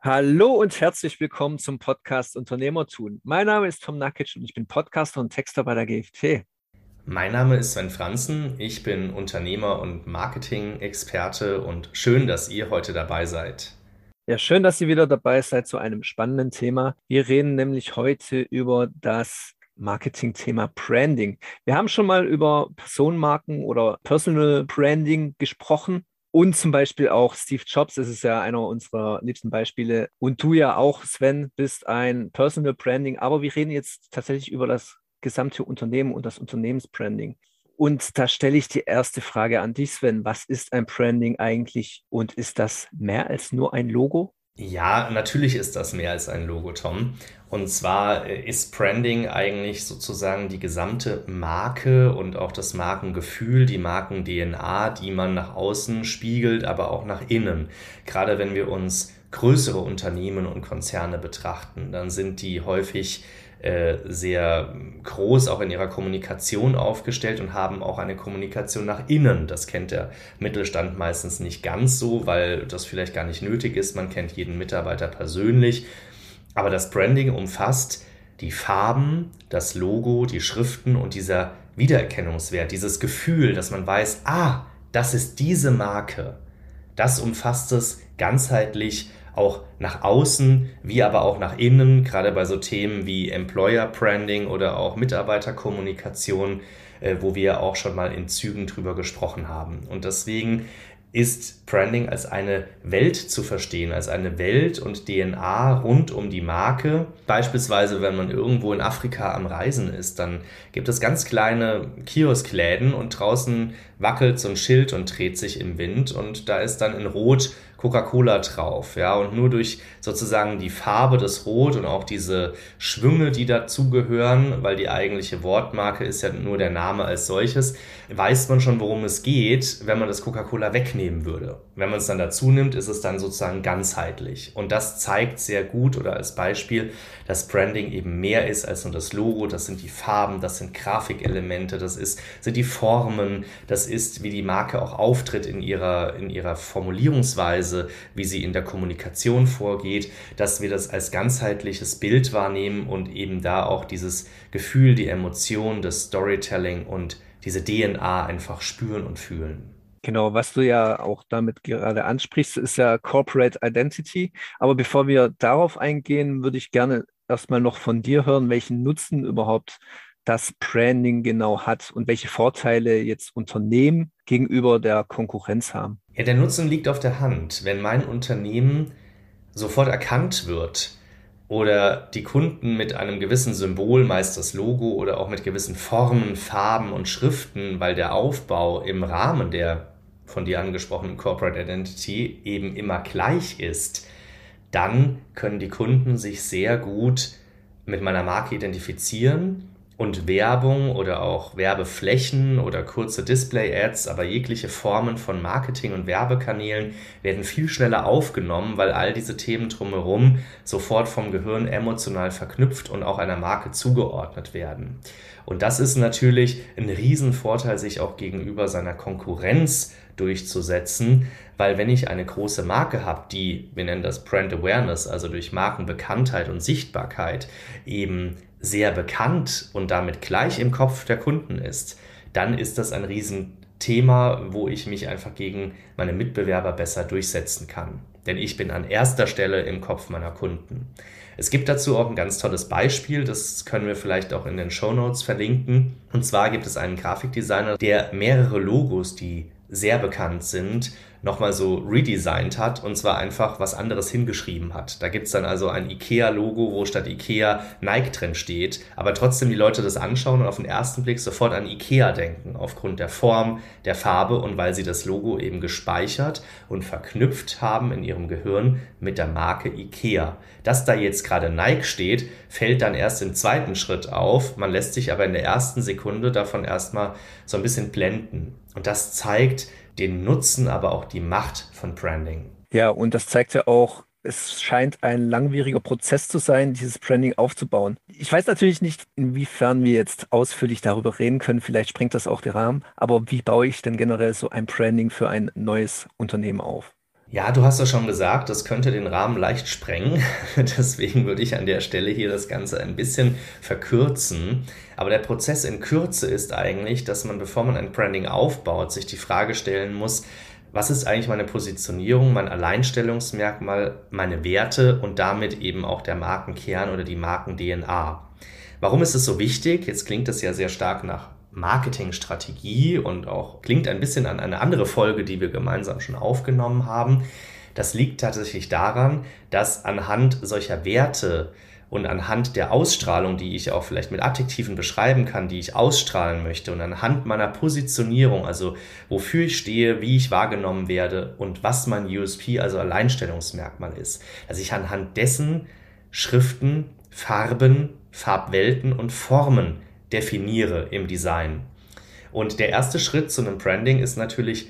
Hallo und herzlich willkommen zum Podcast Unternehmer tun. Mein Name ist Tom Nackitsch und ich bin Podcaster und Texter bei der GFT. Mein Name ist Sven Franzen, ich bin Unternehmer und Marketing-Experte und schön, dass ihr heute dabei seid. Ja, schön, dass ihr wieder dabei seid zu einem spannenden Thema. Wir reden nämlich heute über das Marketing-Thema Branding. Wir haben schon mal über Personenmarken oder Personal Branding gesprochen. Und zum Beispiel auch Steve Jobs, das ist ja einer unserer liebsten Beispiele. Und du ja auch, Sven, bist ein Personal Branding. Aber wir reden jetzt tatsächlich über das gesamte Unternehmen und das Unternehmensbranding. Und da stelle ich die erste Frage an dich, Sven. Was ist ein Branding eigentlich und ist das mehr als nur ein Logo? Ja, natürlich ist das mehr als ein Logo, Tom. Und zwar ist Branding eigentlich sozusagen die gesamte Marke und auch das Markengefühl, die Marken-DNA, die man nach außen spiegelt, aber auch nach innen. Gerade wenn wir uns größere Unternehmen und Konzerne betrachten, dann sind die häufig sehr groß auch in ihrer Kommunikation aufgestellt und haben auch eine Kommunikation nach innen. Das kennt der Mittelstand meistens nicht ganz so, weil das vielleicht gar nicht nötig ist. Man kennt jeden Mitarbeiter persönlich. Aber das Branding umfasst die Farben, das Logo, die Schriften und dieser Wiedererkennungswert, dieses Gefühl, dass man weiß, ah, das ist diese Marke. Das umfasst es ganzheitlich, auch nach außen, wie aber auch nach innen, gerade bei so Themen wie Employer Branding oder auch Mitarbeiterkommunikation, wo wir auch schon mal in Zügen drüber gesprochen haben. Und deswegen ist Branding als eine Welt zu verstehen, als eine Welt und DNA rund um die Marke. Beispielsweise, wenn man irgendwo in Afrika am Reisen ist, dann gibt es ganz kleine Kioskläden und draußen wackelt so ein Schild und dreht sich im Wind und da ist dann in Rot Coca-Cola drauf, ja, und nur durch sozusagen die Farbe des Rot und auch diese Schwünge, die dazugehören, weil die eigentliche Wortmarke ist ja nur der Name als solches, weiß man schon, worum es geht, wenn man das Coca-Cola wegnehmen würde. Wenn man es dann dazu nimmt, ist es dann sozusagen ganzheitlich. Und das zeigt sehr gut oder als Beispiel, dass Branding eben mehr ist als nur das Logo. Das sind die Farben, das sind Grafikelemente, das sind die Formen, das ist, wie die Marke auch auftritt in ihrer Formulierungsweise, wie sie in der Kommunikation vorgeht, dass wir das als ganzheitliches Bild wahrnehmen und eben da auch dieses Gefühl, die Emotion, das Storytelling und diese DNA einfach spüren und fühlen. Genau, was du ja auch damit gerade ansprichst, ist ja Corporate Identity. Aber bevor wir darauf eingehen, würde ich gerne erstmal noch von dir hören, welchen Nutzen überhaupt das Branding genau hat und welche Vorteile jetzt Unternehmen gegenüber der Konkurrenz haben. Ja, der Nutzen liegt auf der Hand. Wenn mein Unternehmen sofort erkannt wird oder die Kunden mit einem gewissen Symbol, meist das Logo oder auch mit gewissen Formen, Farben und Schriften, weil der Aufbau im Rahmen der von dir angesprochenen Corporate Identity eben immer gleich ist, dann können die Kunden sich sehr gut mit meiner Marke identifizieren. Und Werbung oder auch Werbeflächen oder kurze Display-Ads, aber jegliche Formen von Marketing- und Werbekanälen werden viel schneller aufgenommen, weil all diese Themen drumherum sofort vom Gehirn emotional verknüpft und auch einer Marke zugeordnet werden. Und das ist natürlich ein Riesenvorteil, sich auch gegenüber seiner Konkurrenz durchzusetzen, weil wenn ich eine große Marke habe, die, wir nennen das Brand Awareness, also durch Markenbekanntheit und Sichtbarkeit eben sehr bekannt und damit gleich im Kopf der Kunden ist, dann ist das ein Riesenthema, wo ich mich einfach gegen meine Mitbewerber besser durchsetzen kann. Denn ich bin an erster Stelle im Kopf meiner Kunden. Es gibt dazu auch ein ganz tolles Beispiel, das können wir vielleicht auch in den Shownotes verlinken. Und zwar gibt es einen Grafikdesigner, der mehrere Logos, die sehr bekannt sind, nochmal so redesigned hat und zwar einfach was anderes hingeschrieben hat. Da gibt es dann also ein IKEA-Logo, wo statt IKEA Nike drin steht, aber trotzdem die Leute das anschauen und auf den ersten Blick sofort an IKEA denken, aufgrund der Form, der Farbe und weil sie das Logo eben gespeichert und verknüpft haben in ihrem Gehirn mit der Marke IKEA. Dass da jetzt gerade Nike steht, fällt dann erst im zweiten Schritt auf, man lässt sich aber in der ersten Sekunde davon erstmal so ein bisschen blenden. Und das zeigt den Nutzen, aber auch die Macht von Branding. Ja, und das zeigt ja auch, es scheint ein langwieriger Prozess zu sein, dieses Branding aufzubauen. Ich weiß natürlich nicht, inwiefern wir jetzt ausführlich darüber reden können. Vielleicht sprengt das auch den Rahmen. Aber wie baue ich denn generell so ein Branding für ein neues Unternehmen auf? Ja, du hast ja schon gesagt, das könnte den Rahmen leicht sprengen. Deswegen würde ich an der Stelle hier das Ganze ein bisschen verkürzen. Aber der Prozess in Kürze ist eigentlich, dass man, bevor man ein Branding aufbaut, sich die Frage stellen muss, was ist eigentlich meine Positionierung, mein Alleinstellungsmerkmal, meine Werte und damit eben auch der Markenkern oder die Marken-DNA. Warum ist es so wichtig? Jetzt klingt das ja sehr stark nach Marketingstrategie und auch klingt ein bisschen an eine andere Folge, die wir gemeinsam schon aufgenommen haben. Das liegt tatsächlich daran, dass anhand solcher Werte und anhand der Ausstrahlung, die ich auch vielleicht mit Adjektiven beschreiben kann, die ich ausstrahlen möchte und anhand meiner Positionierung, also wofür ich stehe, wie ich wahrgenommen werde und was mein USP, also Alleinstellungsmerkmal ist, dass ich anhand dessen Schriften, Farben, Farbwelten und Formen definiere im Design. Und der erste Schritt zu einem Branding ist natürlich,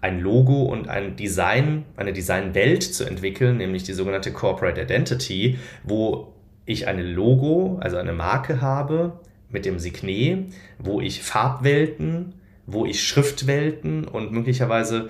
ein Logo und ein Design, eine Designwelt zu entwickeln, nämlich die sogenannte Corporate Identity, wo ich ein Logo, also eine Marke habe mit dem Signet, wo ich Farbwelten, wo ich Schriftwelten und möglicherweise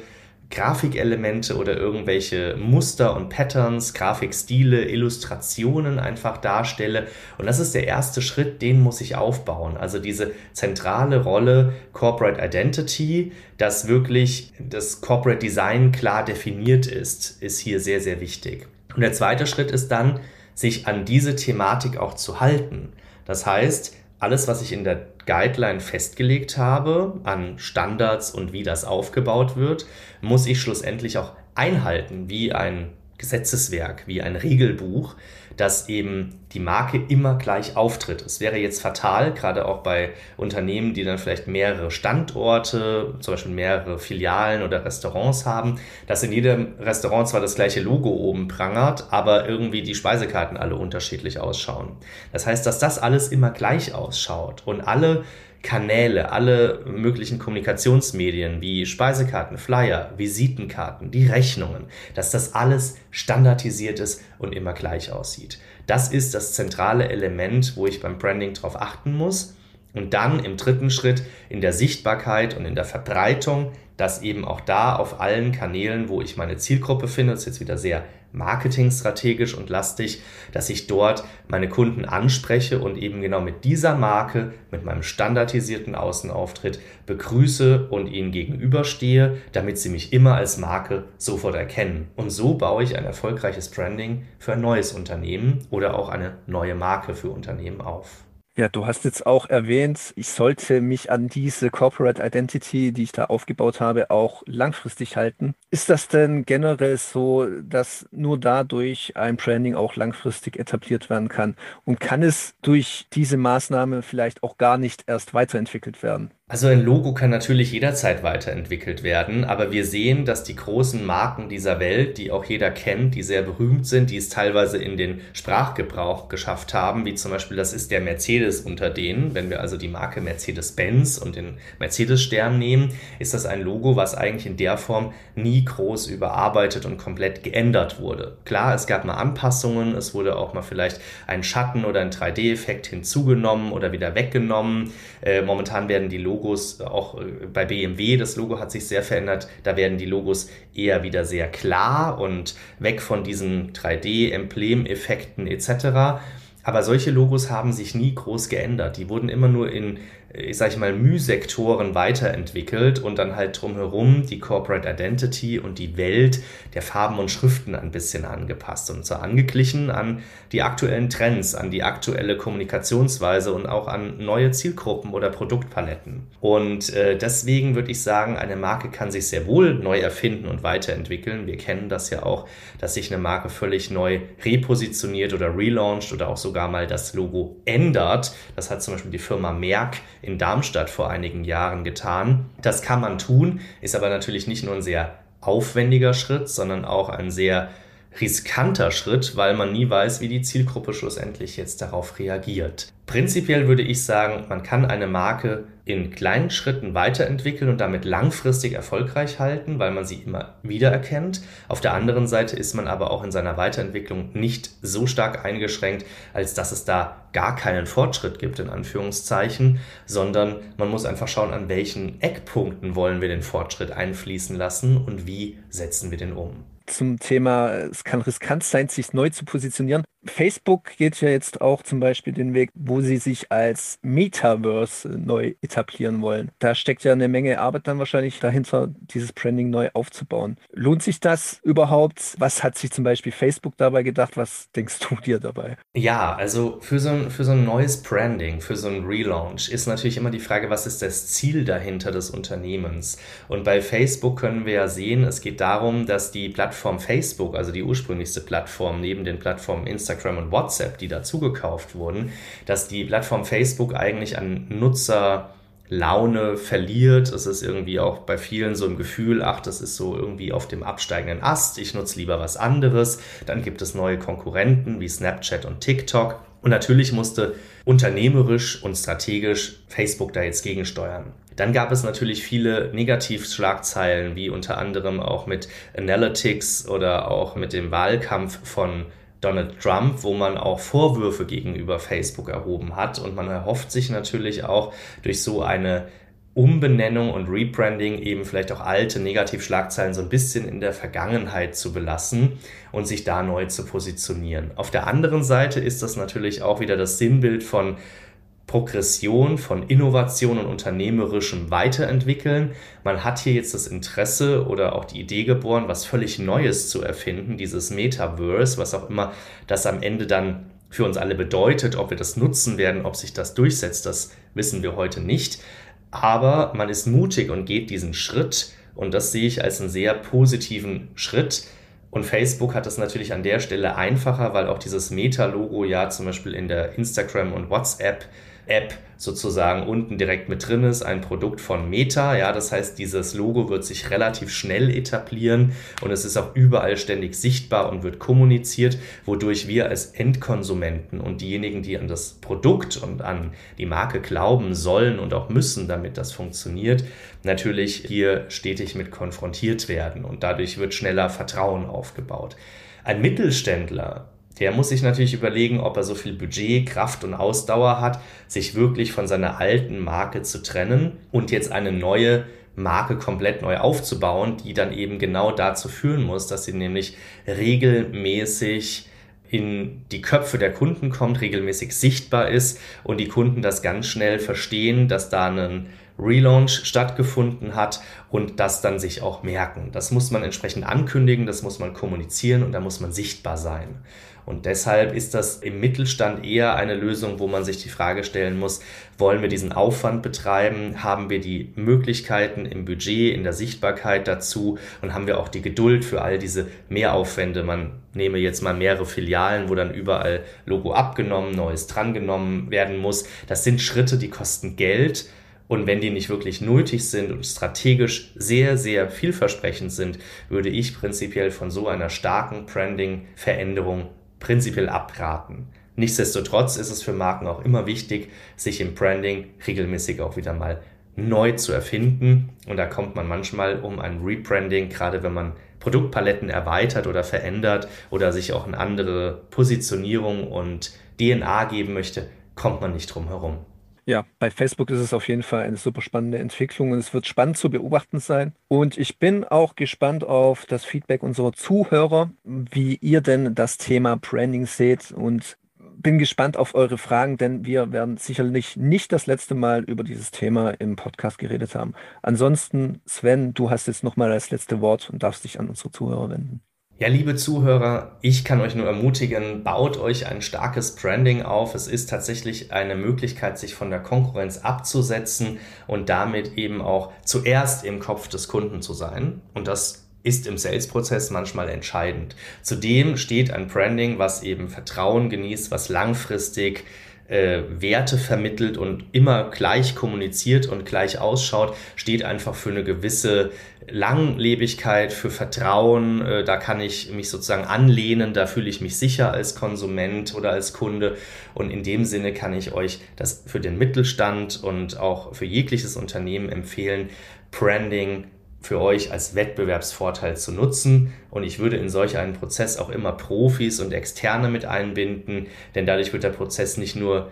Grafikelemente oder irgendwelche Muster und Patterns, Grafikstile, Illustrationen einfach darstelle. Und das ist der erste Schritt, den muss ich aufbauen. Also diese zentrale Rolle Corporate Identity, dass wirklich das Corporate Design klar definiert ist hier sehr, sehr wichtig. Und der zweite Schritt ist dann, sich an diese Thematik auch zu halten. Das heißt, alles, was ich in der Guideline festgelegt habe, an Standards und wie das aufgebaut wird, muss ich schlussendlich auch einhalten, wie ein Gesetzeswerk, wie ein Regelbuch, dass eben die Marke immer gleich auftritt. Es wäre jetzt fatal, gerade auch bei Unternehmen, die dann vielleicht mehrere Standorte, zum Beispiel mehrere Filialen oder Restaurants haben, dass in jedem Restaurant zwar das gleiche Logo oben prangert, aber irgendwie die Speisekarten alle unterschiedlich ausschauen. Das heißt, dass das alles immer gleich ausschaut und alle Kanäle, alle möglichen Kommunikationsmedien wie Speisekarten, Flyer, Visitenkarten, die Rechnungen, dass das alles standardisiert ist und immer gleich aussieht. Das ist das zentrale Element, wo ich beim Branding drauf achten muss. Und dann im dritten Schritt in der Sichtbarkeit und in der Verbreitung, dass eben auch da auf allen Kanälen, wo ich meine Zielgruppe finde, das ist jetzt wieder sehr marketingstrategisch und lastig, dass ich dort meine Kunden anspreche und eben genau mit dieser Marke, mit meinem standardisierten Außenauftritt begrüße und ihnen gegenüberstehe, damit sie mich immer als Marke sofort erkennen. Und so baue ich ein erfolgreiches Branding für ein neues Unternehmen oder auch eine neue Marke für Unternehmen auf. Ja, du hast jetzt auch erwähnt, ich sollte mich an diese Corporate Identity, die ich da aufgebaut habe, auch langfristig halten. Ist das denn generell so, dass nur dadurch ein Branding auch langfristig etabliert werden kann? Und kann es durch diese Maßnahme vielleicht auch gar nicht erst weiterentwickelt werden? Also ein Logo kann natürlich jederzeit weiterentwickelt werden, aber wir sehen, dass die großen Marken dieser Welt, die auch jeder kennt, die sehr berühmt sind, die es teilweise in den Sprachgebrauch geschafft haben, wie zum Beispiel, das ist der Mercedes unter denen, wenn wir also die Marke Mercedes-Benz und den Mercedes-Stern nehmen, ist das ein Logo, was eigentlich in der Form nie groß überarbeitet und komplett geändert wurde. Klar, es gab mal Anpassungen, es wurde auch mal vielleicht ein Schatten oder ein 3D-Effekt hinzugenommen oder wieder weggenommen. Momentan werden die Logos, auch bei BMW, das Logo hat sich sehr verändert, da werden die Logos eher wieder sehr klar und weg von diesen 3D-Emblem-Effekten etc. Aber solche Logos haben sich nie groß geändert, die wurden immer nur in, ich sage mal, Mühsektoren weiterentwickelt und dann halt drumherum die Corporate Identity und die Welt der Farben und Schriften ein bisschen angepasst und so angeglichen an die aktuellen Trends, an die aktuelle Kommunikationsweise und auch an neue Zielgruppen oder Produktpaletten. Und deswegen würde ich sagen, eine Marke kann sich sehr wohl neu erfinden und weiterentwickeln. Wir kennen das ja auch, dass sich eine Marke völlig neu repositioniert oder relauncht oder auch sogar mal das Logo ändert. Das hat zum Beispiel die Firma Merck in Darmstadt vor einigen Jahren getan. Das kann man tun, ist aber natürlich nicht nur ein sehr aufwendiger Schritt, sondern auch ein sehr riskanter Schritt, weil man nie weiß, wie die Zielgruppe schlussendlich jetzt darauf reagiert. Prinzipiell würde ich sagen, man kann eine Marke in kleinen Schritten weiterentwickeln und damit langfristig erfolgreich halten, weil man sie immer wieder erkennt. Auf der anderen Seite ist man aber auch in seiner Weiterentwicklung nicht so stark eingeschränkt, als dass es da gar keinen Fortschritt gibt, in Anführungszeichen, sondern man muss einfach schauen, an welchen Eckpunkten wollen wir den Fortschritt einfließen lassen und wie setzen wir den um. zum Thema, es kann riskant sein, sich neu zu positionieren. Facebook geht ja jetzt auch zum Beispiel den Weg, wo sie sich als Metaverse neu etablieren wollen. Da steckt ja eine Menge Arbeit dann wahrscheinlich dahinter, dieses Branding neu aufzubauen. Lohnt sich das überhaupt? Was hat sich zum Beispiel Facebook dabei gedacht? Was denkst du dir dabei? Ja, also für so ein neues Branding, für so ein Relaunch ist natürlich immer die Frage, was ist das Ziel dahinter des Unternehmens? Und bei Facebook können wir ja sehen, es geht darum, dass die Plattform Facebook, also die ursprünglichste Plattform neben den Plattformen Instagram und WhatsApp, die dazu gekauft wurden, dass die Plattform Facebook eigentlich an Nutzerlaune verliert. Es ist irgendwie auch bei vielen so ein Gefühl, ach, das ist so irgendwie auf dem absteigenden Ast, ich nutze lieber was anderes. Dann gibt es neue Konkurrenten wie Snapchat und TikTok. Und natürlich musste unternehmerisch und strategisch Facebook da jetzt gegensteuern. Dann gab es natürlich viele Negativschlagzeilen, wie unter anderem auch mit Analytics oder auch mit dem Wahlkampf von Donald Trump, wo man auch Vorwürfe gegenüber Facebook erhoben hat. Und man erhofft sich natürlich auch durch so eine Umbenennung und Rebranding eben vielleicht auch alte Negativschlagzeilen so ein bisschen in der Vergangenheit zu belassen und sich da neu zu positionieren. Auf der anderen Seite ist das natürlich auch wieder das Sinnbild von Progression, von Innovation und unternehmerischem Weiterentwickeln. Man hat hier jetzt das Interesse oder auch die Idee geboren, was völlig Neues zu erfinden, dieses Metaverse, was auch immer das am Ende dann für uns alle bedeutet, ob wir das nutzen werden, ob sich das durchsetzt, das wissen wir heute nicht. Aber man ist mutig und geht diesen Schritt und das sehe ich als einen sehr positiven Schritt. Und Facebook hat das natürlich an der Stelle einfacher, weil auch dieses Meta-Logo ja zum Beispiel in der Instagram- und WhatsApp-App sozusagen unten direkt mit drin ist, ein Produkt von Meta. Ja, das heißt, dieses Logo wird sich relativ schnell etablieren und es ist auch überall ständig sichtbar und wird kommuniziert, wodurch wir als Endkonsumenten und diejenigen, die an das Produkt und an die Marke glauben sollen und auch müssen, damit das funktioniert, natürlich hier stetig mit konfrontiert werden und dadurch wird schneller Vertrauen aufgebaut. Ein Mittelständler, der muss sich natürlich überlegen, ob er so viel Budget, Kraft und Ausdauer hat, sich wirklich von seiner alten Marke zu trennen und jetzt eine neue Marke komplett neu aufzubauen, die dann eben genau dazu führen muss, dass sie nämlich regelmäßig in die Köpfe der Kunden kommt, regelmäßig sichtbar ist und die Kunden das ganz schnell verstehen, dass da ein Relaunch stattgefunden hat und das dann sich auch merken. Das muss man entsprechend ankündigen, das muss man kommunizieren und da muss man sichtbar sein. Und deshalb ist das im Mittelstand eher eine Lösung, wo man sich die Frage stellen muss, wollen wir diesen Aufwand betreiben? Haben wir die Möglichkeiten im Budget, in der Sichtbarkeit dazu? Und haben wir auch die Geduld für all diese Mehraufwände? Man nehme jetzt mal mehrere Filialen, wo dann überall Logo abgenommen, Neues drangenommen werden muss. Das sind Schritte, die kosten Geld. Und wenn die nicht wirklich nötig sind und strategisch sehr, sehr vielversprechend sind, würde ich prinzipiell von so einer starken Branding-Veränderung prinzipiell abraten. Nichtsdestotrotz ist es für Marken auch immer wichtig, sich im Branding regelmäßig auch wieder mal neu zu erfinden. Und da kommt man manchmal um ein Rebranding, gerade wenn man Produktpaletten erweitert oder verändert oder sich auch eine andere Positionierung und DNA geben möchte, kommt man nicht drum herum. Ja, bei Facebook ist es auf jeden Fall eine super spannende Entwicklung und es wird spannend zu beobachten sein. Und ich bin auch gespannt auf das Feedback unserer Zuhörer, wie ihr denn das Thema Branding seht und bin gespannt auf eure Fragen, denn wir werden sicherlich nicht das letzte Mal über dieses Thema im Podcast geredet haben. Ansonsten, Sven, du hast jetzt nochmal das letzte Wort und darfst dich an unsere Zuhörer wenden. Ja, liebe Zuhörer, ich kann euch nur ermutigen, baut euch ein starkes Branding auf. Es ist tatsächlich eine Möglichkeit, sich von der Konkurrenz abzusetzen und damit eben auch zuerst im Kopf des Kunden zu sein. Und das ist im Sales-Prozess manchmal entscheidend. Zudem steht ein Branding, was eben Vertrauen genießt, was langfristig Werte vermittelt und immer gleich kommuniziert und gleich ausschaut, steht einfach für eine gewisse Langlebigkeit, für Vertrauen. Da kann ich mich sozusagen anlehnen, da fühle ich mich sicher als Konsument oder als Kunde. Und in dem Sinne kann ich euch das für den Mittelstand und auch für jegliches Unternehmen empfehlen, Branding für euch als Wettbewerbsvorteil zu nutzen. Und ich würde in solch einen Prozess auch immer Profis und Externe mit einbinden, denn dadurch wird der Prozess nicht nur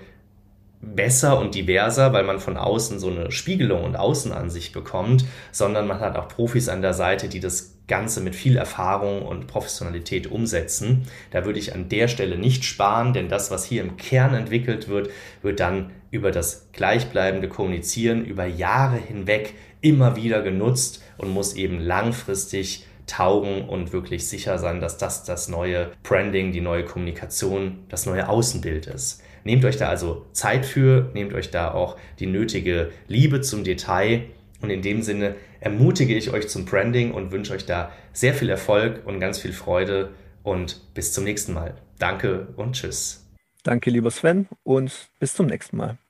besser und diverser, weil man von außen so eine Spiegelung und Außenansicht bekommt, sondern man hat auch Profis an der Seite, die das Ganze mit viel Erfahrung und Professionalität umsetzen. Da würde ich an der Stelle nicht sparen, denn das, was hier im Kern entwickelt wird, wird dann über das gleichbleibende Kommunizieren über Jahre hinweg immer wieder genutzt und muss eben langfristig taugen und wirklich sicher sein, dass das neue Branding, die neue Kommunikation, das neue Außenbild ist. Nehmt euch da also Zeit für, nehmt euch da auch die nötige Liebe zum Detail. Und in dem Sinne ermutige ich euch zum Branding und wünsche euch da sehr viel Erfolg und ganz viel Freude und bis zum nächsten Mal. Danke und tschüss. Danke, lieber Sven, und bis zum nächsten Mal.